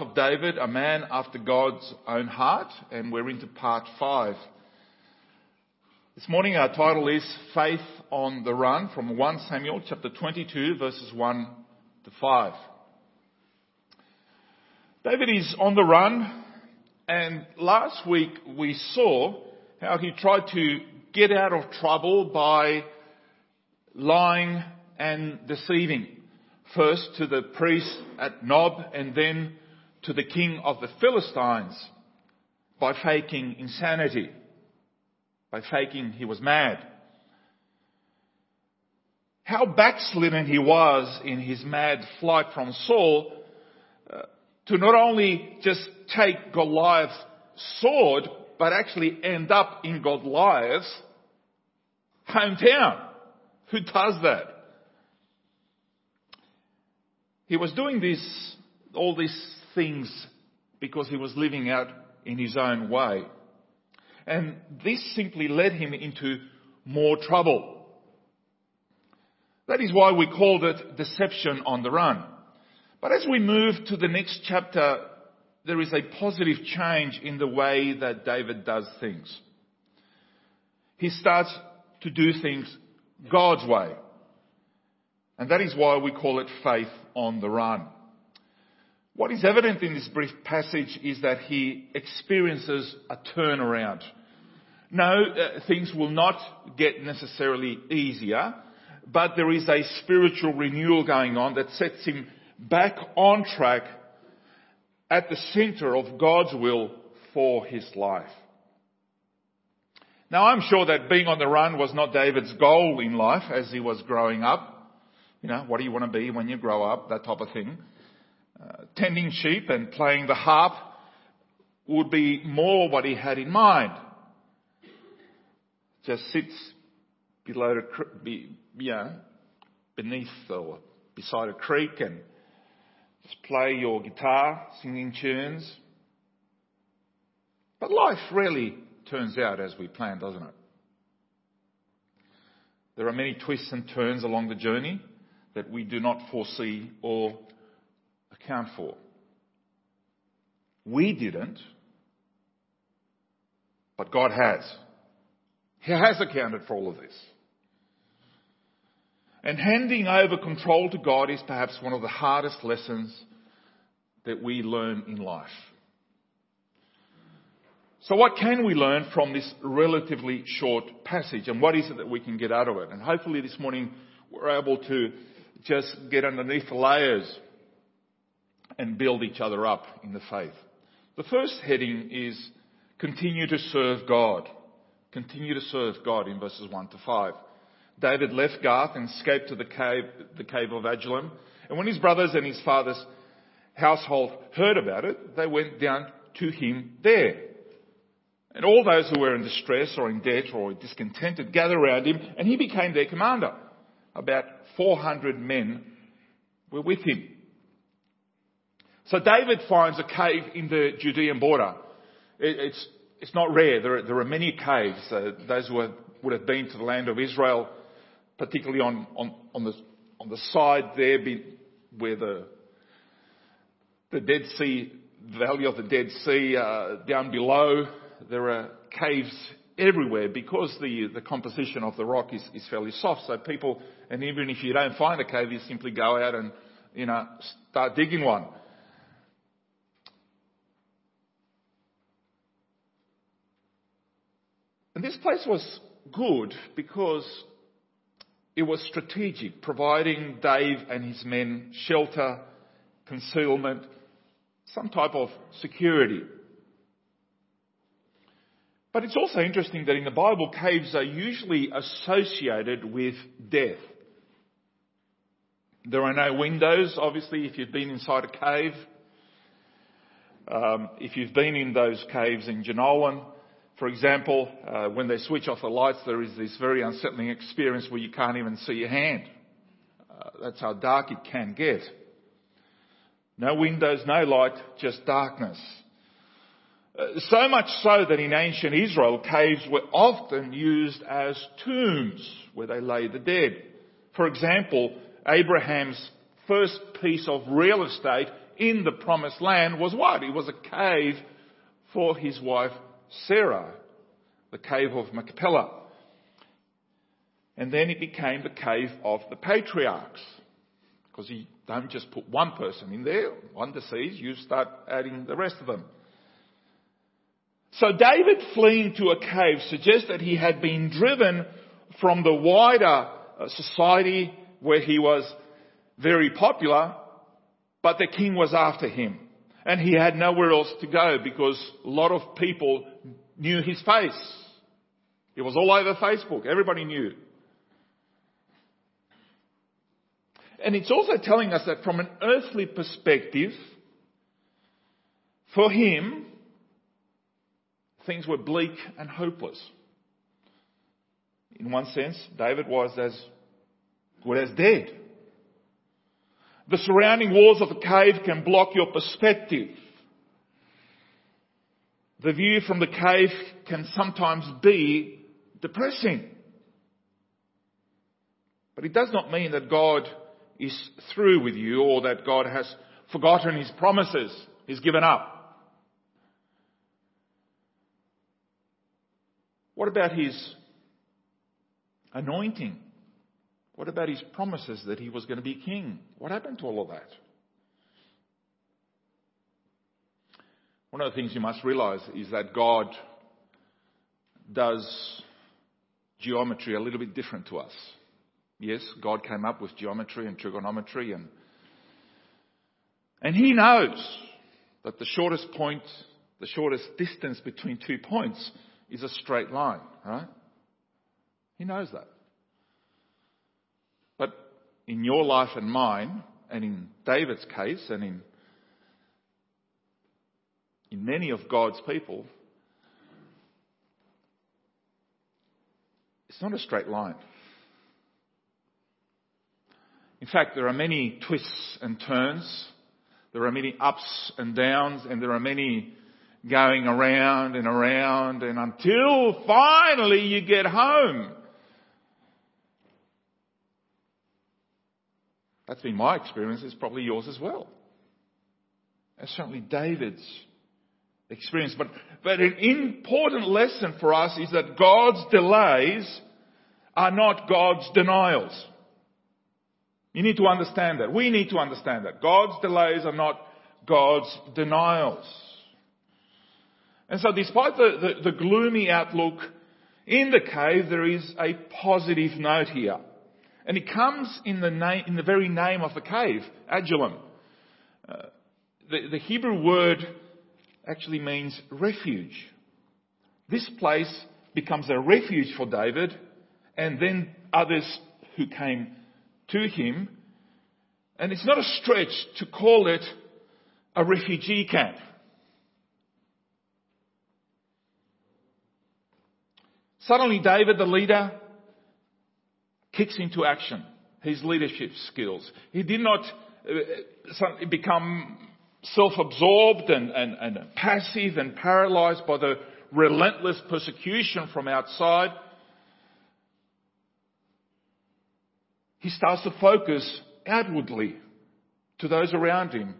of David, a man after God's own heart, and we're into part 5. This morning our title is Faith on the Run, from 1 Samuel chapter 22 verses 1 to 5. David is on the run, and last week we saw how he tried to get out of trouble by lying and deceiving. First to the priest at Nob, and then to the king of the Philistines by faking insanity, by faking he was mad. How backslidden he was in his mad flight from Saul to not only just take Goliath's sword, but actually end up in Goliath's hometown. Who does that? He was doing all these things because he was living out in his own way. And this simply led him into more trouble. That is why we called it Deception on the Run. But as we move to the next chapter, there is a positive change in the way that David does things. He starts to do things God's way. And that is why we call it Faith on the Run. What is evident in this brief passage is that he experiences a turnaround. No, things will not get necessarily easier, but there is a spiritual renewal going on that sets him back on track at the center of God's will for his life. Now, I'm sure that being on the run was not David's goal in life as he was growing up. You know, what do you want to be when you grow up? That type of thing. Tending sheep and playing the harp would be more what he had in mind. Just sits beside a creek and just play your guitar, singing tunes. But life really turns out as we plan, doesn't it? There are many twists and turns along the journey that we do not foresee or account for. We didn't, but God has. He has accounted for all of this. And handing over control to God is perhaps one of the hardest lessons that we learn in life. So what can we learn from this relatively short passage, and what is it that we can get out of it? And hopefully this morning we're able to just get underneath the layers and build each other up in the faith. The first heading is continue to serve God. Continue to serve God in verses 1 to 5. David left Gath and escaped to the cave of Adullam. And when his brothers and his father's household heard about it, they went down to him there. And all those who were in distress or in debt or discontented gathered around him, and he became their commander. About 400 men were with him. So David finds a cave in the Judean border. It's not rare. There are many caves. Those who would have been to the land of Israel, particularly on the side there where the Dead Sea, the Valley of the Dead Sea, down below, there are caves everywhere because the composition of the rock is fairly soft. So people, and even if you don't find a cave, you simply go out and, start digging one. And this place was good because it was strategic, providing Dave and his men shelter, concealment, some type of security. But it's also interesting that in the Bible, caves are usually associated with death. There are no windows, obviously, if you've been inside a cave. If you've been in those caves in Jenolan, for example, when they switch off the lights, there is this very unsettling experience where you can't even see your hand. That's how dark it can get. No windows, no light, just darkness. So much so that in ancient Israel, caves were often used as tombs where they lay the dead. For example, Abraham's first piece of real estate in the promised land was what? It was a cave for his wife Sarah, the cave of Machpelah. And then it became the cave of the patriarchs. Because you don't just put one person in there, one deceased, you start adding the rest of them. So David fleeing to a cave suggests that he had been driven from the wider society where he was very popular, but the king was after him. And he had nowhere else to go because a lot of people knew his face. It was all over Facebook. Everybody knew. And it's also telling us that from an earthly perspective, for him, things were bleak and hopeless. In one sense, David was as good as dead. The surrounding walls of a cave can block your perspective. The view from the cave can sometimes be depressing. But it does not mean that God is through with you or that God has forgotten his promises. He's given up. What about his anointing? What about his promises that he was going to be king? What happened to all of that? One of the things you must realize is that God does geometry a little bit different to us. Yes, God came up with geometry and trigonometry, and he knows that the shortest point, the shortest distance between 2 points is a straight line, right? He knows that. But in your life and mine, and in David's case, and in many of God's people, it's not a straight line. In fact, there are many twists and turns. There are many ups and downs, and there are many going around and around, and until finally you get home. That's been my experience. It's probably yours as well. That's certainly David's experience. But an important lesson for us is that God's delays are not God's denials. You need to understand that. We need to understand that. God's delays are not God's denials. And so despite the gloomy outlook in the cave, there is a positive note here. And it comes in the very name of the cave, Adullam. The Hebrew word actually means refuge. This place becomes a refuge for David and then others who came to him. And it's not a stretch to call it a refugee camp. Suddenly David, the leader, kicks into action his leadership skills. He did not become self-absorbed and passive and paralyzed by the relentless persecution from outside. He starts to focus outwardly to those around him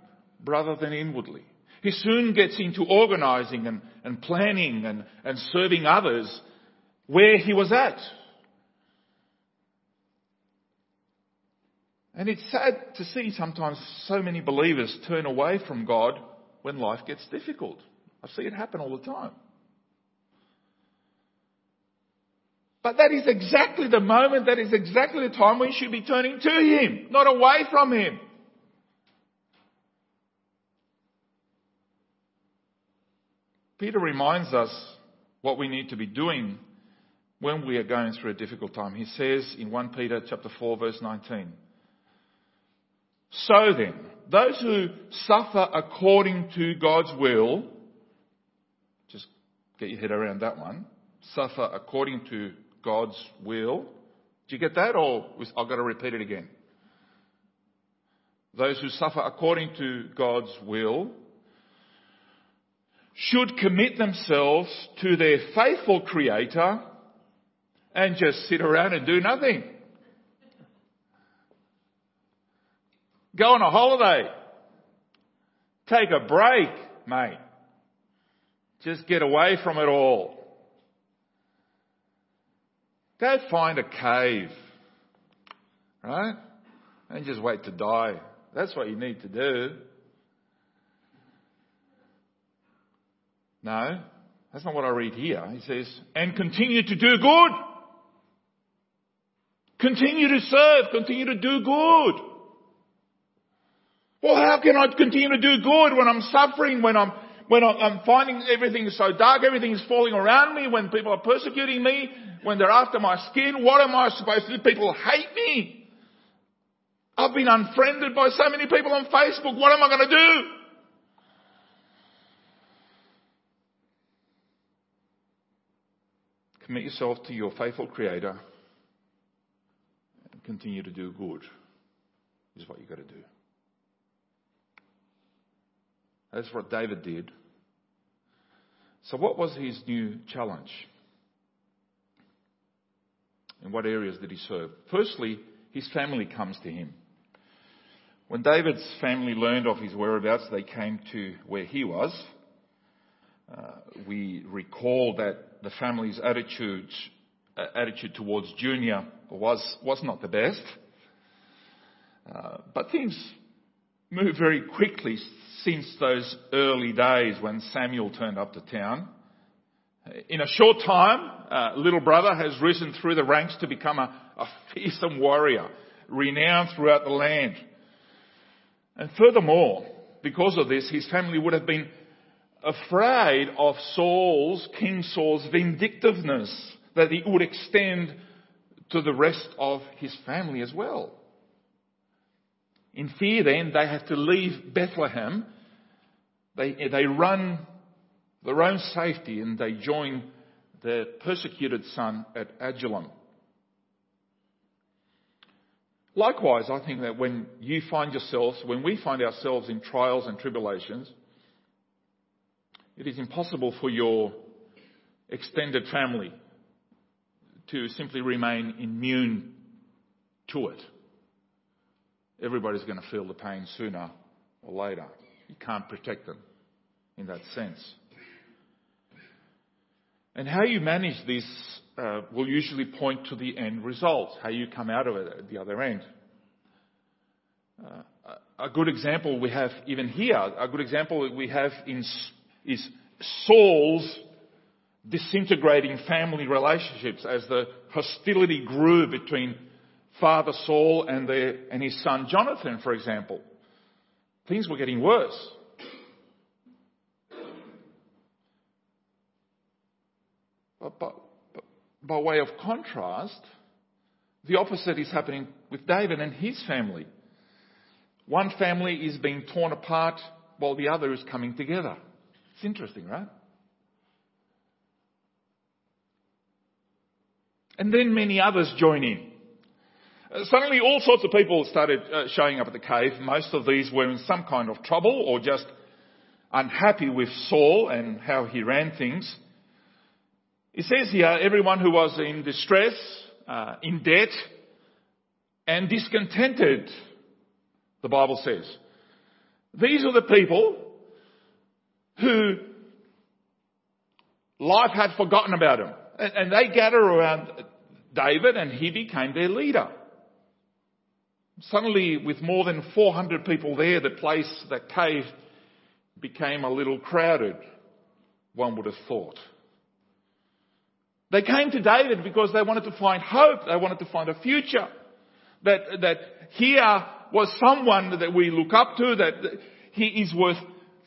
rather than inwardly. He soon gets into organizing and planning and serving others where he was at. And it's sad to see sometimes so many believers turn away from God when life gets difficult. I see it happen all the time. But that is exactly the moment, that is exactly the time we should be turning to him, not away from him. Peter reminds us what we need to be doing when we are going through a difficult time. He says in 1 Peter chapter 4 verse 19, "So then, those who suffer according to God's will," just get your head around that one, suffer according to God's will. Do you get that, or I've got to repeat it again? "Those who suffer according to God's will should commit themselves to their faithful Creator and just sit around and do nothing. Go on a holiday. Take a break, mate. Just get away from it all. Go find a cave, right? And just wait to die. That's what you need to do. No, that's not what I read here. He says, and continue to do good. Continue to serve. Continue to do good. Well, how can I continue to do good when I'm suffering, when I'm finding everything so dark, everything is falling around me, when people are persecuting me, when they're after my skin? What am I supposed to do? People hate me. I've been unfriended by so many people on Facebook. What am I going to do? Commit yourself to your faithful Creator and continue to do good is what you've got to do. That's what David did. So what was his new challenge? In what areas did he serve? Firstly, his family comes to him. When David's family learned of his whereabouts, they came to where he was. We recall that the family's attitude towards Junior was not the best. But things moved very quickly since those early days when Samuel turned up to town. In a short time, little brother has risen through the ranks to become a fearsome warrior, renowned throughout the land. And furthermore, because of this, his family would have been afraid of King Saul's vindictiveness that he would extend to the rest of his family as well. In fear then, they have to leave Bethlehem. They run their own safety and they join their persecuted son at Adullam. Likewise, I think that when we find ourselves in trials and tribulations, it is impossible for your extended family to simply remain immune to it. Everybody's going to feel the pain sooner or later. You can't protect them in that sense. And how you manage this will usually point to the end result, how you come out of it at the other end. A good example we have is Saul's disintegrating family relationships as the hostility grew between Father Saul and his son Jonathan, for example. Things were getting worse. But by way of contrast, the opposite is happening with David and his family. One family is being torn apart while the other is coming together. It's interesting, right? And then many others join in. Suddenly all sorts of people started showing up at the cave. Most of these were in some kind of trouble or just unhappy with Saul and how he ran things. It says here, everyone who was in distress, in debt and discontented, the Bible says. These are the people who life had forgotten about him. And they gather around David and he became their leader. Suddenly, with more than 400 people there, that cave became a little crowded, one would have thought. They came to David because they wanted to find hope. They wanted to find a future. That here was someone that we look up to, that he is worth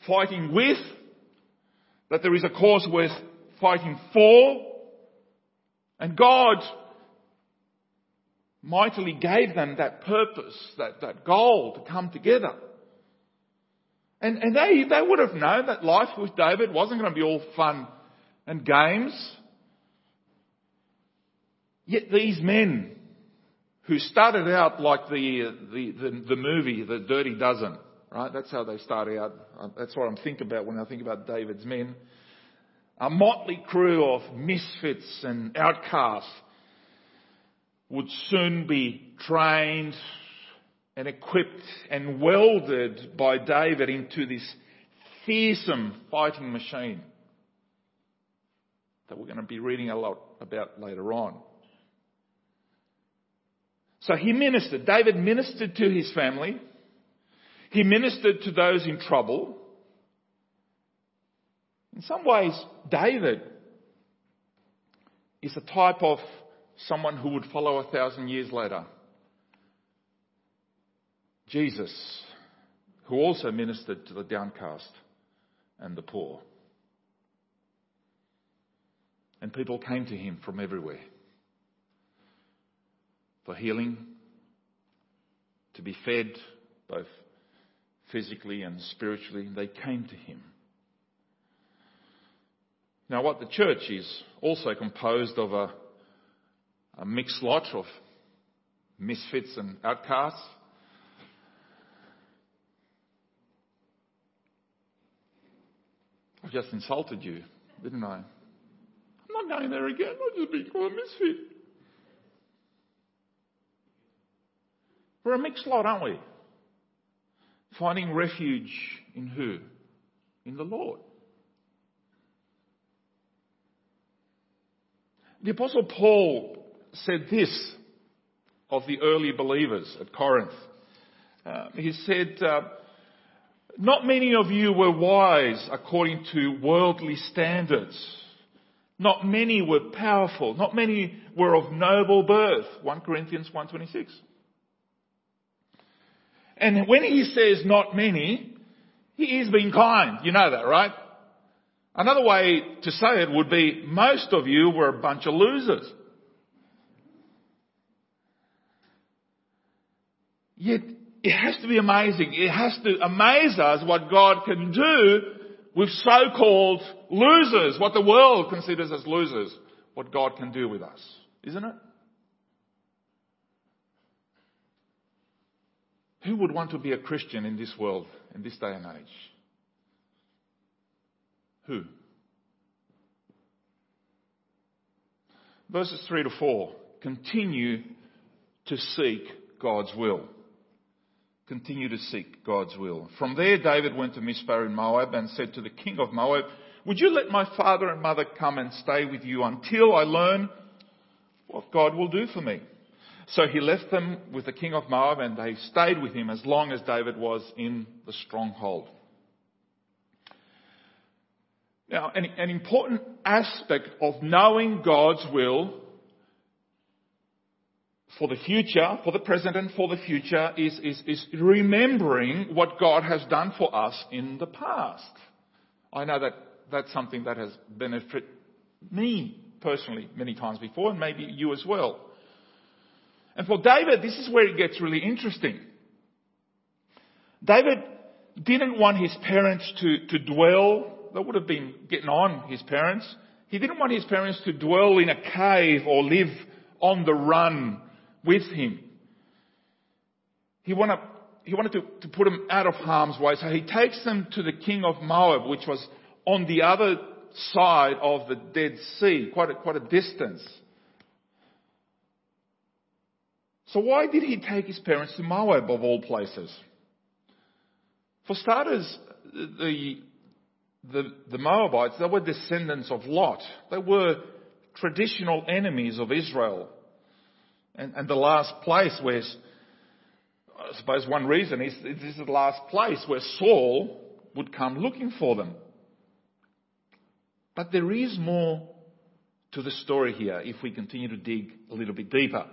fighting with, that there is a cause worth fighting for. And God mightily gave them that purpose, that goal to come together. And they would have known that life with David wasn't going to be all fun and games. Yet these men who started out like the movie, The Dirty Dozen, right? That's how they started out. That's what I'm thinking about when I think about David's men. A motley crew of misfits and outcasts would soon be trained and equipped and welded by David into this fearsome fighting machine that we're going to be reading a lot about later on. So he ministered. David ministered to his family. He ministered to those in trouble. In some ways, David is a type of someone who would follow 1,000 years later. Jesus, who also ministered to the downcast and the poor. And people came to him from everywhere for healing, to be fed, both physically and spiritually. They came to him. Now, what the church is also composed of a mixed lot of misfits and outcasts. I've just insulted you, didn't I? I'm not going there again. I'll just be called a misfit. We're a mixed lot, aren't we? Finding refuge in who? In the Lord. The Apostle Paul said this of the early believers at Corinth. He said, not many of you were wise according to worldly standards. Not many were powerful. Not many were of noble birth. 1 Corinthians 1:26. And when he says not many, he is being kind. You know that, right? Another way to say it would be, most of you were a bunch of losers. Yet, it has to be amazing. It has to amaze us what God can do with so-called losers, what the world considers as losers, what God can do with us, isn't it? Who would want to be a Christian in this world, in this day and age? Who? Verses 3 to 4. Continue to seek God's will. Continue to seek God's will. From there, David went to Mizpeh in Moab and said to the king of Moab, would you let my father and mother come and stay with you until I learn what God will do for me? So he left them with the king of Moab, and they stayed with him as long as David was in the stronghold. Now, an important aspect of knowing God's will for the future, for the present and for the future, is remembering what God has done for us in the past. I know that that's something that has benefited me personally many times before, and maybe you as well. And for David, this is where it gets really interesting. David didn't want his parents to dwell. They would have been getting on, his parents. He didn't want his parents to dwell in a cave or live on the run with him. He wanted to put them out of harm's way. So he takes them to the king of Moab, which was on the other side of the Dead Sea, quite a distance. So why did he take his parents to Moab, of all places? For starters, the Moabites, they were descendants of Lot. They were traditional enemies of Israel. And the last place where, I suppose one reason is, this is the last place where Saul would come looking for them. But there is more to the story here if we continue to dig a little bit deeper.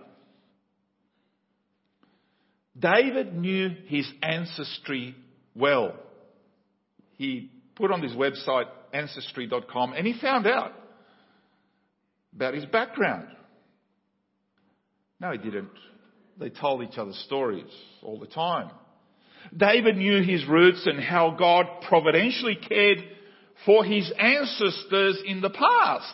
David knew his ancestry well. He put on his website, Ancestry.com, and he found out about his background. No, he didn't. They told each other stories all the time. David knew his roots and how God providentially cared for his ancestors in the past.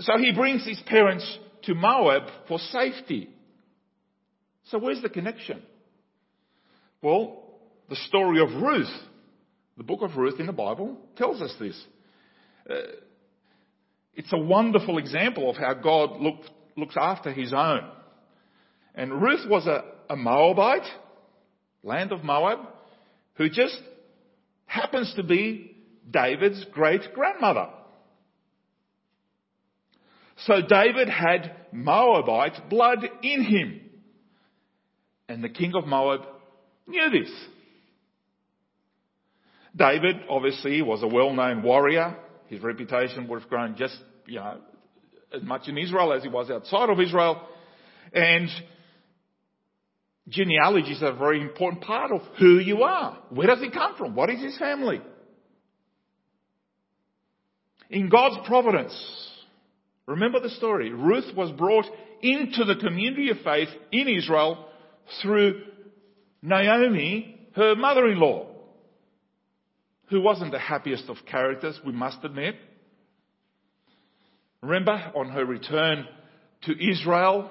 So he brings his parents to Moab for safety. So where's the connection? Well, the story of Ruth, the book of Ruth in the Bible, tells us this. It's a wonderful example of how God looks after his own. And Ruth was a Moabite, land of Moab, who just happens to be David's great-grandmother. So David had Moabite blood in him. And the king of Moab knew this. David, obviously, was a well-known warrior. His reputation would have grown just, as much in Israel as he was outside of Israel. And genealogies are a very important part of who you are. Where does he come from? What is his family? In God's providence, remember the story. Ruth was brought into the community of faith in Israel through Naomi, her mother-in-law, who wasn't the happiest of characters, we must admit. Remember, on her return to Israel,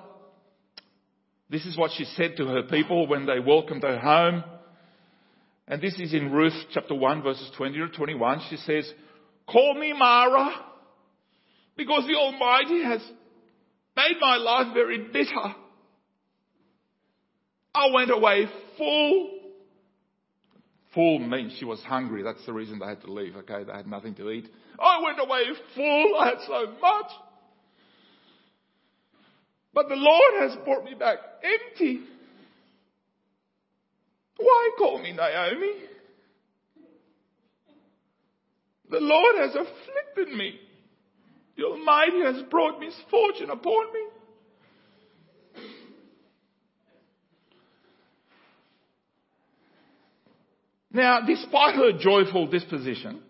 this is what she said to her people when they welcomed her home. And this is in Ruth chapter 1, verses 20 to 21. She says, "Call me Mara, because the Almighty has made my life very bitter. I went away full." Full means she was hungry. That's the reason they had to leave. Okay, they had nothing to eat. "I went away full. I had so much. But the Lord has brought me back empty. Why call me Naomi? The Lord has afflicted me. The Almighty has brought misfortune upon me." Now, despite her joyful disposition,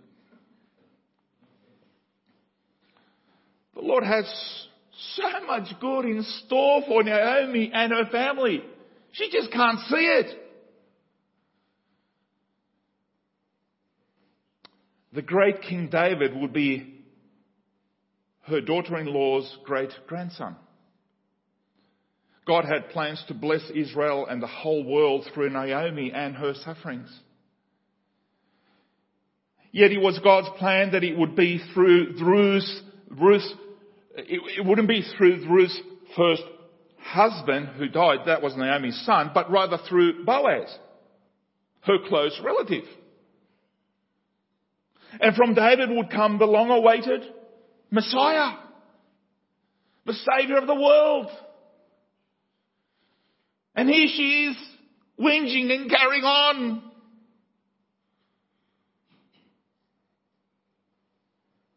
the Lord has so much good in store for Naomi and her family. She just can't see it. The great King David would be her daughter-in-law's great-grandson. God had plans to bless Israel and the whole world through Naomi and her sufferings. Yet it was God's plan that it would be through Ruth's, it wouldn't be through Ruth's first husband who died, that was Naomi's son, but rather through Boaz, her close relative. And from David would come the long-awaited Messiah, the Saviour of the world. And here she is, whinging and carrying on.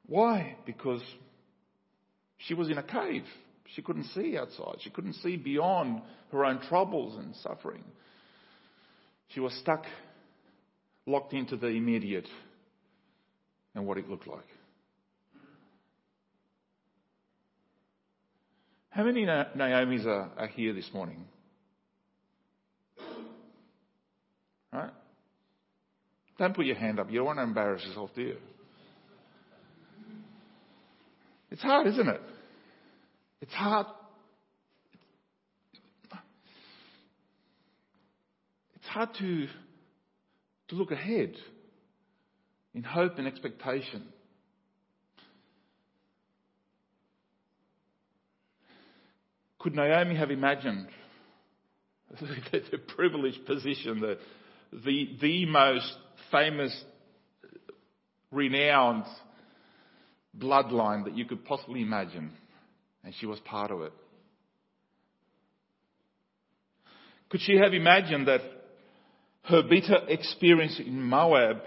Why? Because she was in a cave. She couldn't see outside. She couldn't see beyond her own troubles and suffering. She was stuck, locked into the immediate and what it looked like. How many Naomis are here this morning? Right? Don't put your hand up. You don't want to embarrass yourself, do you? It's hard, isn't it? It's hard. It's hard to look ahead in hope and expectation. Could Naomi have imagined the privileged position, the most famous, renowned bloodline that you could possibly imagine, and she was part of it? Could she have imagined that her bitter experience in Moab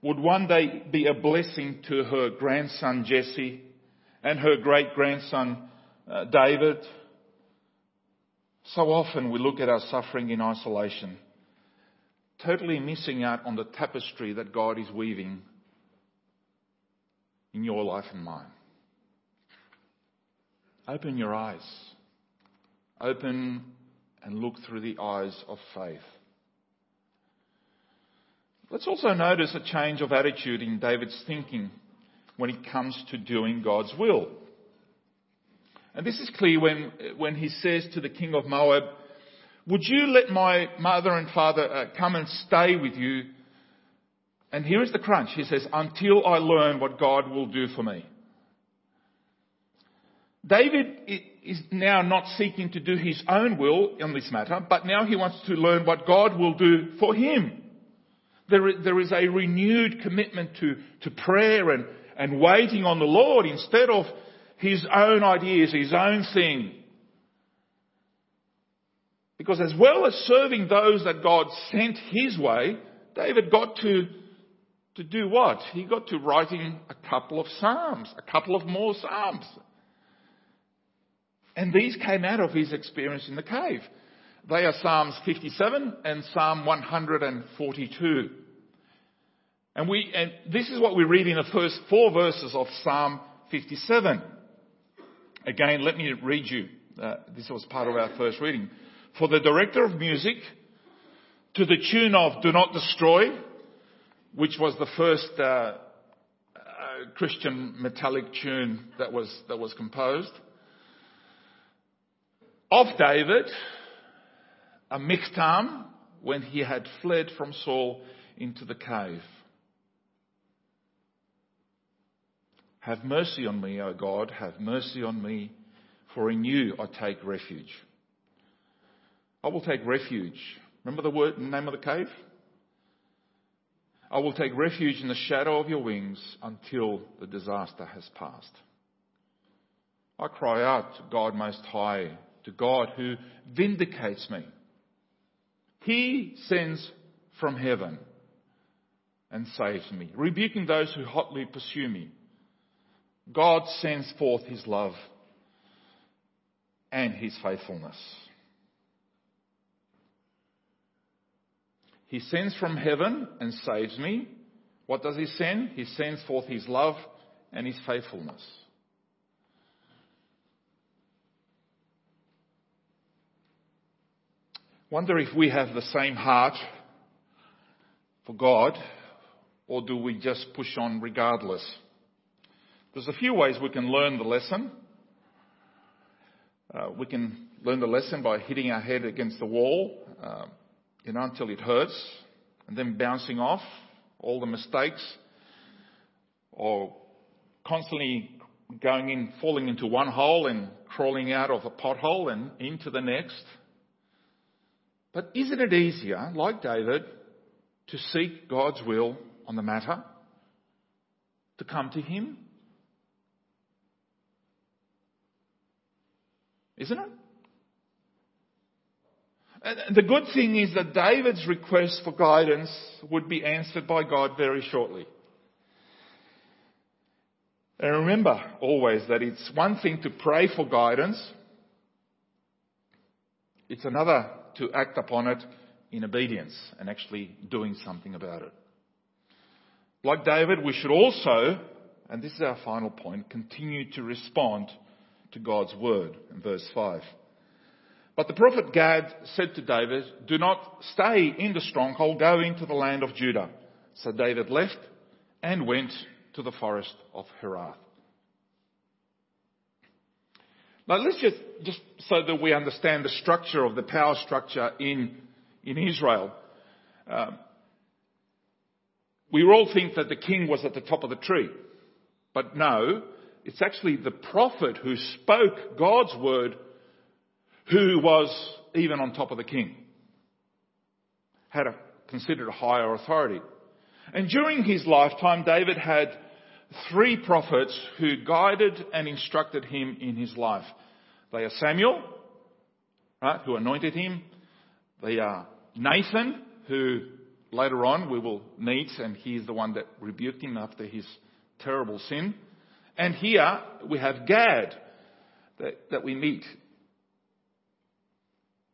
would one day be a blessing to her grandson Jesse and her great-grandson David? So often we look at our suffering in isolation, totally missing out on the tapestry that God is weaving in your life and mine. Open your eyes. Open and look through the eyes of faith. Let's also notice a change of attitude in David's thinking when it comes to doing God's will. And this is clear when he says to the king of Moab, "Would you let my mother and father come and stay with you?" And here is the crunch. He says, "Until I learn what God will do for me." David is now not seeking to do his own will on this matter, but now he wants to learn what God will do for him. There is a renewed commitment to prayer and waiting on the Lord instead of his own ideas, his own thing. Because as well as serving those that God sent his way, David got to do what? He got to writing a couple of psalms, a couple of more psalms. And these came out of his experience in the cave. They are Psalms 57 and Psalm 142. And this is what we read in the first four verses of Psalm 57. Again, let me read you. This was part of our first reading. For the director of music, to the tune of Do Not Destroy, which was the first Christian metallic tune that was composed, of David, a miktam, when he had fled from Saul into the cave. Have mercy on me, O God, have mercy on me, for in you I take refuge. I will take refuge. Remember the word and name of the cave? I will take refuge in the shadow of your wings until the disaster has passed. I cry out to God Most High, to God who vindicates me. He sends from heaven and saves me, rebuking those who hotly pursue me. God sends forth his love and his faithfulness. He sends from heaven and saves me. What does he send? He sends forth his love and his faithfulness. Wonder if we have the same heart for God, or do we just push on regardless? There's a few ways we can learn the lesson. We can learn the lesson by hitting our head against the wall, until it hurts, and then bouncing off all the mistakes, or constantly falling into one hole and crawling out of a pothole and into the next. But isn't it easier, like David, to seek God's will on the matter, to come to him? Isn't it? And the good thing is that David's request for guidance would be answered by God very shortly. And remember always that it's one thing to pray for guidance. It's another to act upon it in obedience and actually doing something about it. Like David, we should also, and this is our final point, continue to respond to God's word in verse 5. But the prophet Gad said to David, do not stay in the stronghold, go into the land of Judah. So David left and went to the forest of Herath. Now let's just so that we understand the structure of the power structure in Israel. We all think that the king was at the top of the tree. But no, it's actually the prophet who spoke God's word who was even on top of the king, had considered a higher authority. And during his lifetime, David had three prophets who guided and instructed him in his life. They are Samuel, right, who anointed him. They are Nathan, who later on we will meet, and he's the one that rebuked him after his terrible sin. And here we have Gad that we meet.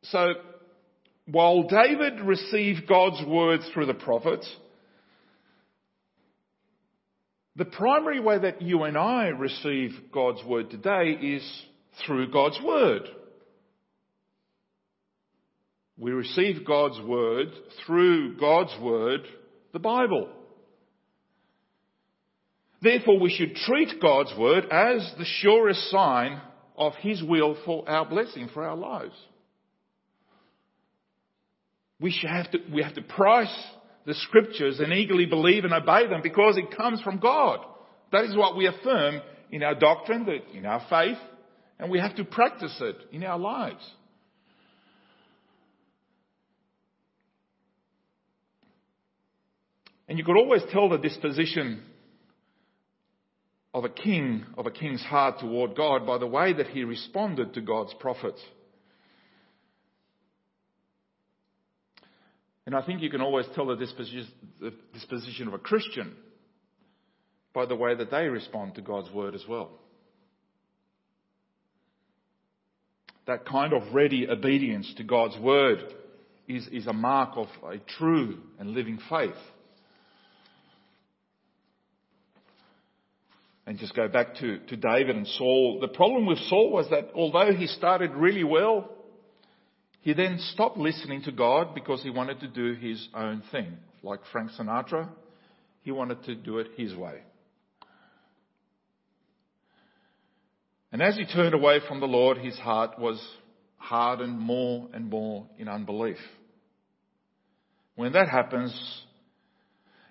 So while David received God's word through the prophets, the primary way that you and I receive God's word today is through God's word. We receive God's word through God's word, the Bible. Therefore, we should treat God's word as the surest sign of his will for our blessing, for our lives. We have to price the scriptures and eagerly believe and obey them because it comes from God. That is what we affirm in our doctrine, in our faith, and we have to practice it in our lives. And you could always tell the disposition of a king's heart toward God by the way that he responded to God's prophets. And I think you can always tell the disposition of a Christian by the way that they respond to God's word as well. That kind of ready obedience to God's word is a mark of a true and living faith. And just go back to David and Saul. The problem with Saul was that although he started really well, he then stopped listening to God because he wanted to do his own thing. Like Frank Sinatra, he wanted to do it his way. And as he turned away from the Lord, his heart was hardened more and more in unbelief. When that happens,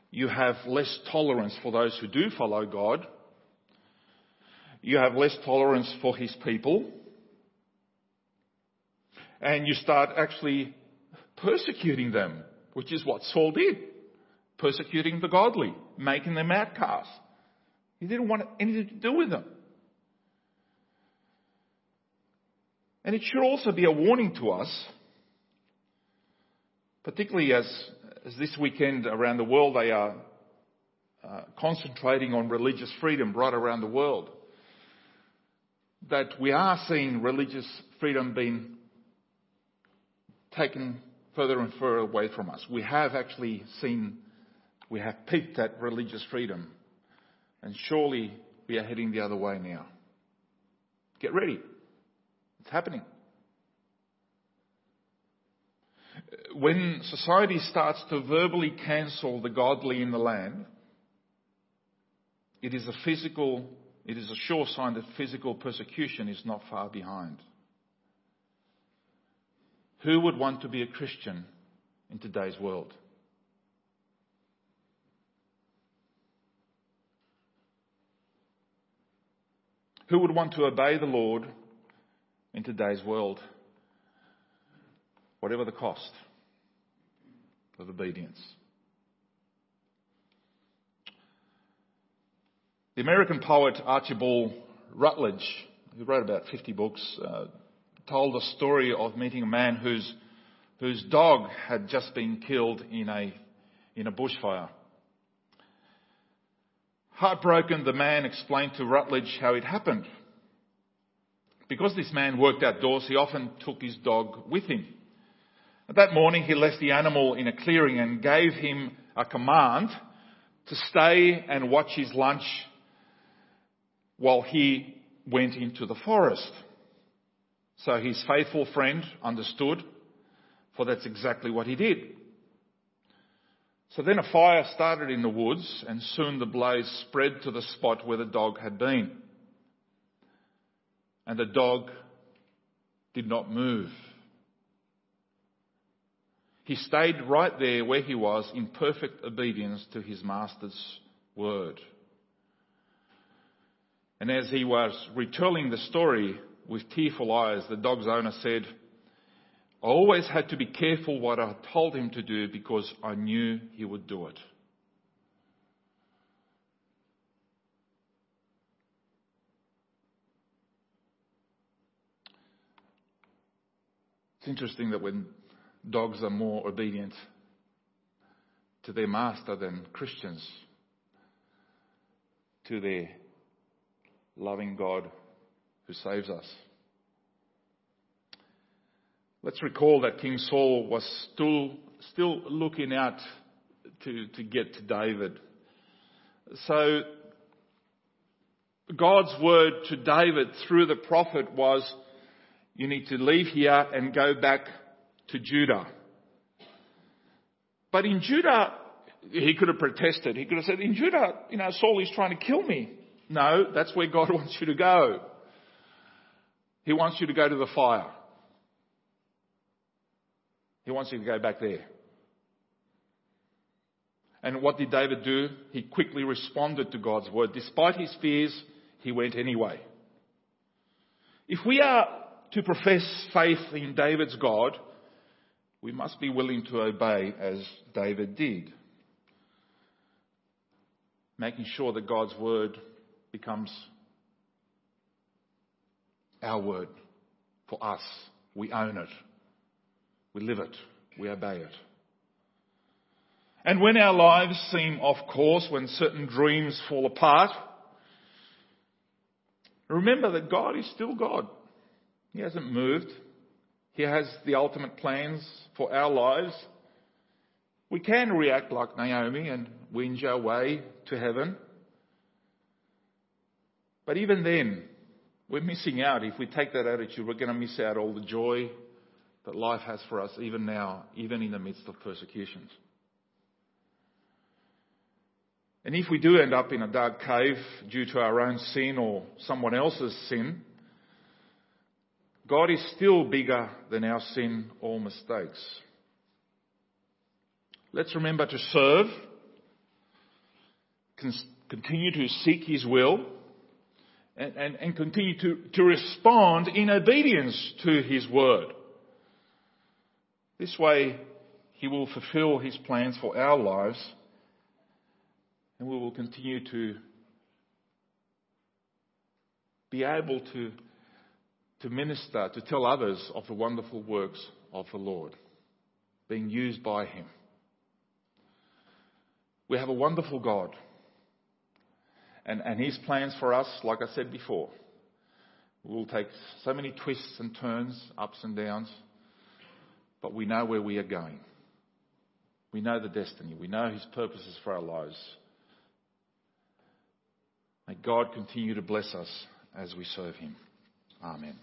you have less tolerance for those who do follow God. You have less tolerance for his people. And you start actually persecuting them, which is what Saul did. Persecuting the godly, making them outcasts. He didn't want anything to do with them. And it should also be a warning to us, particularly as this weekend around the world they are concentrating on religious freedom right around the world, that we are seeing religious freedom being taken further and further away from us. We have peaked at religious freedom, and surely we are heading the other way now. Get ready. It's happening. When society starts to verbally cancel the godly in the land, it is a sure sign that physical persecution is not far behind. Who would want to be a Christian in today's world? Who would want to obey the Lord in today's world, whatever the cost of obedience? The American poet Archibald Rutledge, who wrote about 50 books, told a story of meeting a man whose dog had just been killed in a bushfire. Heartbroken, the man explained to Rutledge how it happened. Because this man worked outdoors, he often took his dog with him. That morning, he left the animal in a clearing and gave him a command to stay and watch his lunch while he went into the forest. So his faithful friend understood, for that's exactly what he did. So then a fire started in the woods, and soon the blaze spread to the spot where the dog had been. And the dog did not move. He stayed right there where he was in perfect obedience to his master's word. And as he was retelling the story with tearful eyes, the dog's owner said, "I always had to be careful what I told him to do because I knew he would do it." It's interesting that when dogs are more obedient to their master than Christians to their loving God who saves us. Let's recall that King Saul was still looking out to get to David. So God's word to David through the prophet was, "You need to leave here and go back to Judah." But in Judah, he could have protested. He could have said, "In Judah, Saul is trying to kill me." No, that's where God wants you to go. He wants you to go to the fire. He wants you to go back there. And what did David do? He quickly responded to God's word. Despite his fears, he went anyway. If we are to profess faith in David's God, we must be willing to obey as David did. making sure that God's word becomes our word for us. We own it. We live it. We obey it. And when our lives seem off course, when certain dreams fall apart, remember that God is still God. He hasn't moved. He has the ultimate plans for our lives. We can react like Naomi and whinge our way to heaven. But even then, we're missing out. If we take that attitude, we're going to miss out all the joy that life has for us, even now, even in the midst of persecutions. And if we do end up in a dark cave due to our own sin or someone else's sin, God is still bigger than our sin or mistakes. Let's remember to serve, continue to seek His will, and continue to respond in obedience to His word. This way, He will fulfill His plans for our lives, and we will continue to be able to minister, to tell others of the wonderful works of the Lord, being used by Him. We have a wonderful God, and His plans for us, like I said before, will take so many twists and turns, ups and downs, but we know where we are going. We know the destiny. We know His purposes for our lives. May God continue to bless us as we serve Him. Amen.